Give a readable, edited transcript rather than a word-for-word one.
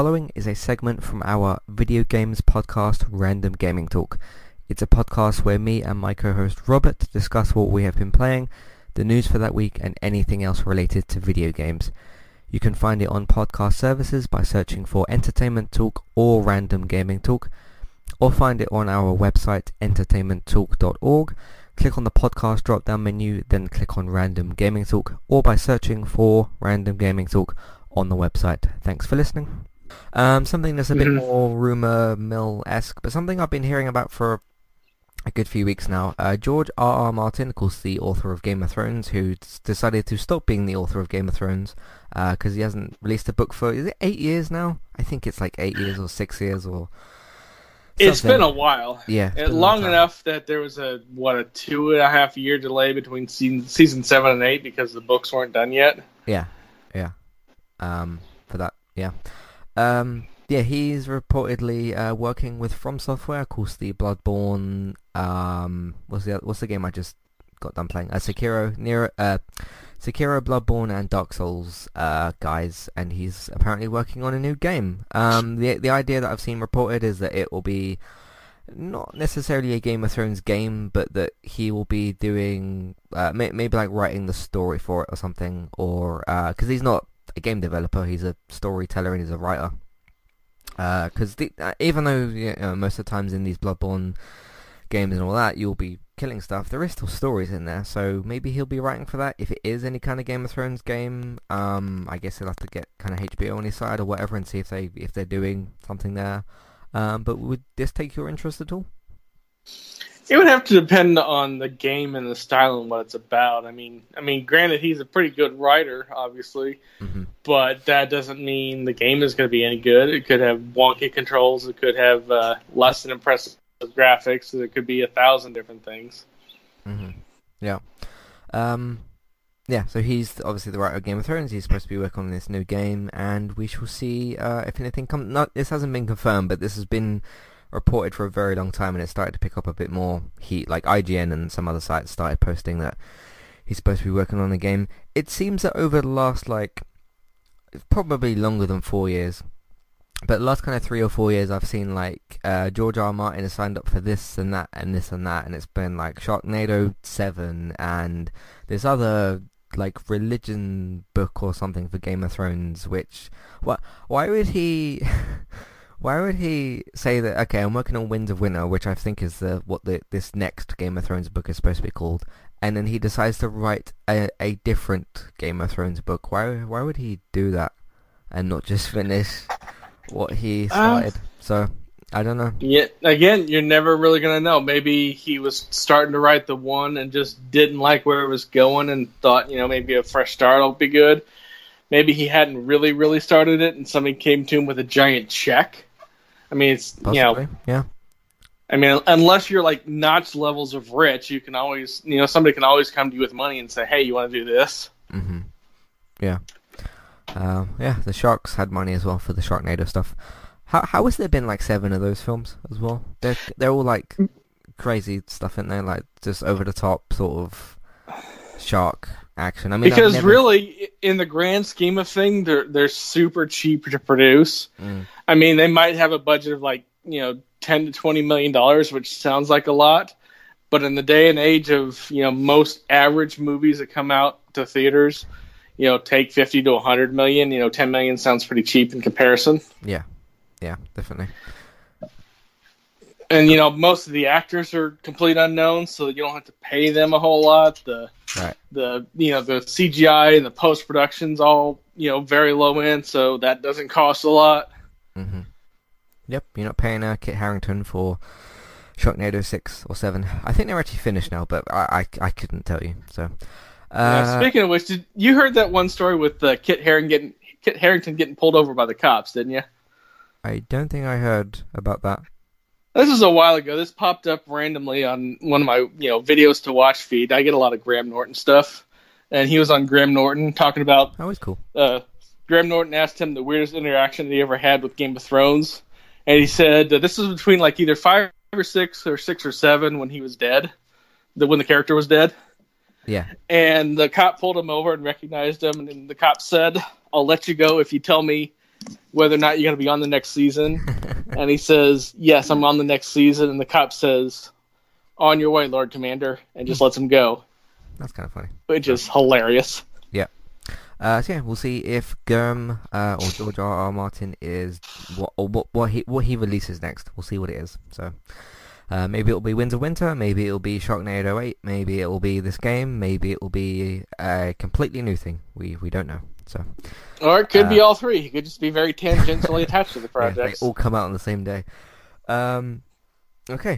following is a segment from our Video Games Podcast Random Gaming Talk. It's a podcast where me and my co-host Robert discuss what we have been playing, the news for that week, and anything else related to video games. You can find it on podcast services by searching for Entertainment Talk or Random Gaming Talk, or find it on our website entertainmenttalk.org. Click on the podcast drop-down menu, then click on Random Gaming Talk, or by searching for Random Gaming Talk on the website. Thanks for listening. Something that's a bit more rumour mill-esque, but something I've been hearing about for a good few weeks now. George R. R. Martin, of course, the author of Game of Thrones, who decided to stop being the author of Game of Thrones because he hasn't released a book for, is it 8 years now? I think it's like 8 years or 6 years or something. It's been a while. Yeah. Long enough that there was a 2.5 year delay between season 7 and 8 because the books weren't done yet. Yeah. Yeah. For that. Yeah. Yeah, he's reportedly working with From Software, of course, the Bloodborne. What's the game I just got done playing? Sekiro, Bloodborne, and Dark Souls guys, and he's apparently working on a new game. The idea that I've seen reported is that it will be not necessarily a Game of Thrones game, but that he will be doing maybe like writing the story for it or something, or because he's not a game developer, he's a storyteller and he's a writer. Because even though most of the times in these Bloodborne games and all that, you'll be killing stuff, there is still stories in there, so maybe he'll be writing for that. If it is any kind of Game of Thrones game, I guess he'll have to get kind of HBO on his side or whatever and see if they're doing something there. But would this take your interest at all? It would have to depend on the game and the style and what it's about. I mean, granted, he's a pretty good writer, obviously, but that doesn't mean the game is going to be any good. It could have wonky controls. It could have less than impressive graphics. It could be 1,000 different things. Mm-hmm. Yeah. Yeah, so he's obviously the writer of Game of Thrones. He's supposed to be working on this new game, and we shall see if anything comes. This hasn't been confirmed, but this has been reported for a very long time, and it started to pick up a bit more heat. Like IGN and some other sites started posting that he's supposed to be working on the game. It seems that over the last, like, probably longer than 4 years, but the last kind of 3 or 4 years, I've seen, like, George R. R. Martin has signed up for this and that and this and that, and it's been, like, Sharknado 7 and this other, like, religion book or something for Game of Thrones, which, why would he... Why would he say that, okay, I'm working on Winds of Winter, which I think is this next Game of Thrones book is supposed to be called, and then he decides to write a different Game of Thrones book? Why would he do that and not just finish what he started? So, I don't know. Yeah, again, you're never really going to know. Maybe he was starting to write the one and just didn't like where it was going and thought, maybe a fresh start will be good. Maybe he hadn't really, really started it and somebody came to him with a giant check. I mean, it's, possibly, yeah. I mean, unless you're like notch levels of rich, you can always, somebody can always come to you with money and say, hey, you want to do this? Mm-hmm. Yeah. Yeah, the Sharks had money as well for the Sharknado stuff. How has there been like 7 of those films as well? They're all like crazy stuff in there, like just over the top sort of shark action. I mean, because really, in the grand scheme of things, they're super cheap to produce. I mean, they might have a budget of like $10 to $20 million, which sounds like a lot, but in the day and age of most average movies that come out to theaters, take 50 to 100 million. 10 million sounds pretty cheap in comparison. Yeah, definitely. And most of the actors are complete unknowns, so you don't have to pay them a whole lot. The CGI and the post production's all very low end, so that doesn't cost a lot. Mm-hmm. Yep, you're not paying Kit Harington for Sharknado 6 or 7. I think they're actually finished now, but I couldn't tell you. So speaking of which, did you heard that one story with Kit Harington getting pulled over by the cops? Didn't you? I don't think I heard about that. This is a while ago. This popped up randomly on one of my, videos to watch feed. I get a lot of Graham Norton stuff, and he was on Graham Norton talking about. That was cool. Graham Norton asked him the weirdest interaction that he ever had with Game of Thrones, and he said this was between like either 5 or 6 or 6 or 7 when he was dead, when the character was dead. Yeah. And the cop pulled him over and recognized him, and the cop said, "I'll let you go if you tell me whether or not you're going to be on the next season. And he says, yes, I'm on the next season. And the cop says, on your way, Lord Commander, and just lets him go. That's kind of funny. Which is hilarious. Yeah. So yeah, we'll see if Germ or George R. R. Martin is what he releases next. We'll see what it is. So maybe it'll be Winds of Winter. Maybe it'll be Sharknado 8. Maybe it'll be this game. Maybe it'll be a completely new thing. We don't know. So. Or it could be all three. It could just be very tangentially attached to the project. Yeah, they all come out on the same day. Okay,